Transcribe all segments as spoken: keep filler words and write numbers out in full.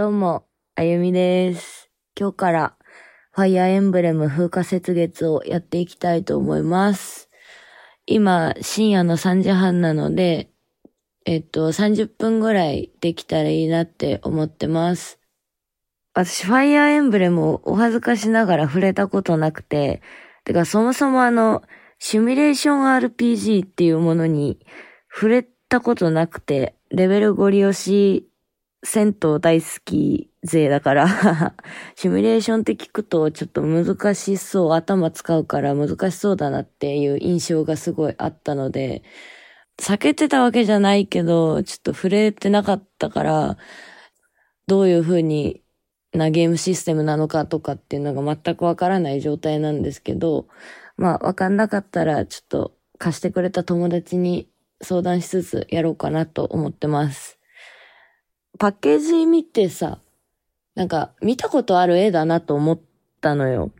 どうも、あゆみです。今日からファイアーエンブレム風化雪月をやっていきたいと思います。今、深夜のさんじはんなので、えっと、さんじゅっぷんぐらいできたらいいなって思ってます。私、ファイアーエンブレムをお恥ずかしながら触れたことなくて、てか、そもそもあの、シミュレーション アールピージー っていうものに触れたことなくて、レベルご利用し、銭湯大好き勢だからシミュレーションって聞くとちょっと難しそう、頭使うから難しそうだなっていう印象がすごいあったので、避けてたわけじゃないけどちょっと触れてなかったから、どういう風になゲームシステムなのかとかっていうのが全くわからない状態なんですけど、まあわかんなかったらちょっと貸してくれた友達に相談しつつやろうかなと思ってます。パッケージ見てさ、なんか見たことある絵だなと思ったのよ。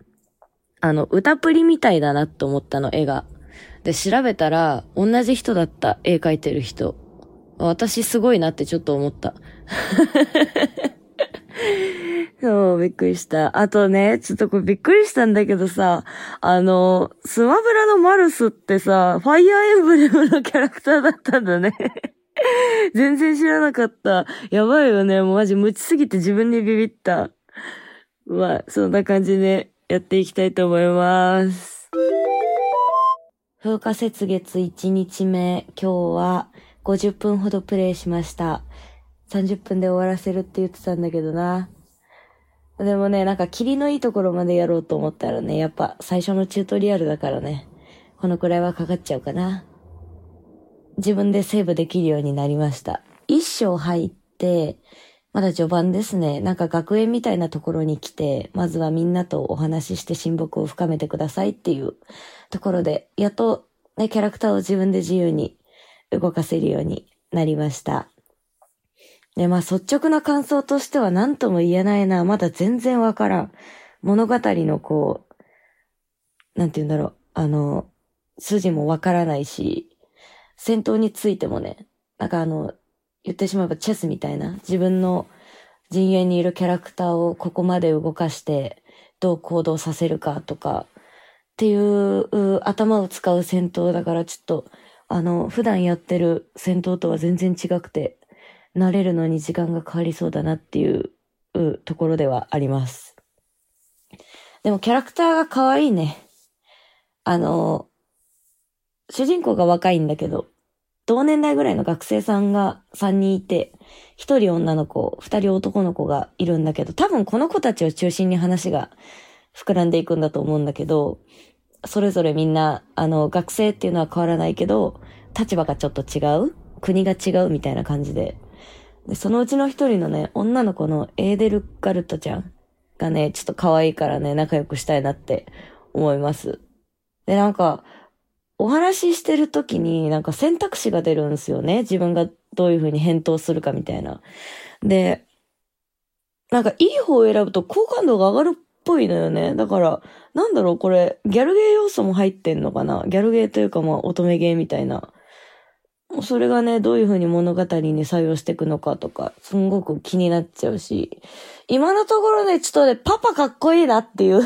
あの、歌プリみたいだなと思ったの、絵が。で、調べたら同じ人だった、絵描いてる人。私すごいなってちょっと思った。そう、びっくりした。あとね、ちょっとこれびっくりしたんだけどさ、あの、スマブラのマルスってさ、ファイアーエンブレムのキャラクターだったんだね。全然知らなかった。やばいよね。もうマジ無知すぎて自分にビビった。まあ、そんな感じでやっていきたいと思います。風化雪月いちにちめ、今日はごじゅっぷんほどプレイしました。さんじゅっぷんで終わらせるって言ってたんだけどな。でもね、なんか霧のいいところまでやろうと思ったらね、やっぱ最初のチュートリアルだからね、このくらいはかかっちゃうかな。自分でセーブできるようになりました。一章入って、まだ序盤ですね。なんか学園みたいなところに来て、まずはみんなとお話しして親睦を深めてくださいっていうところで、やっと、ね、キャラクターを自分で自由に動かせるようになりました。で、まあ率直な感想としては何とも言えないな。まだ全然わからん。物語のこう、なんて言うんだろう、あの、筋もわからないし、戦闘についてもね、なんかあの、言ってしまえばチェスみたいな、自分の陣営にいるキャラクターをここまで動かして、どう行動させるかとか、っていう頭を使う戦闘だから、ちょっと、あの、普段やってる戦闘とは全然違くて、慣れるのに時間がかかりそうだなっていうところではあります。でもキャラクターが可愛いね。あの、主人公が若いんだけど、同年代ぐらいの学生さんがさんにんいて、ひとり女の子、ふたり男の子がいるんだけど、多分この子たちを中心に話が膨らんでいくんだと思うんだけど、それぞれみんな、あの、学生っていうのは変わらないけど、立場がちょっと違う、国が違うみたいな感じで。で、そのうちのひとりのね、女の子のエーデル・ガルトちゃんがね、ちょっと可愛いからね、仲良くしたいなって思います。で、なんか、お話ししてるときになんか選択肢が出るんですよね。自分がどういう風に返答するかみたいな。で、なんかいい方を選ぶと好感度が上がるっぽいのよね。だから、なんだろうこれ、ギャルゲー要素も入ってんのかな。ギャルゲーというかまあ乙女ゲーみたいな。それがね、どういう風に物語に作用していくのかとか、すんごく気になっちゃうし。今のところね、ちょっとね、パパかっこいいなっていう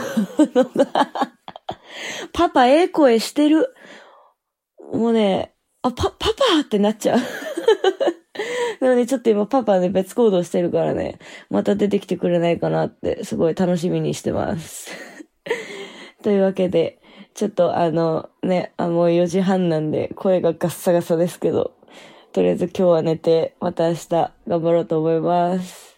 のが、パパええ声してる。もうね、あ、パ、パパってなっちゃう。なのでちょっと今パパね、別行動してるからね、また出てきてくれないかなって、すごい楽しみにしてます。というわけで、ちょっとあのね、あ、もうよじはんなんで、声がガッサガサですけど、とりあえず今日は寝て、また明日頑張ろうと思います。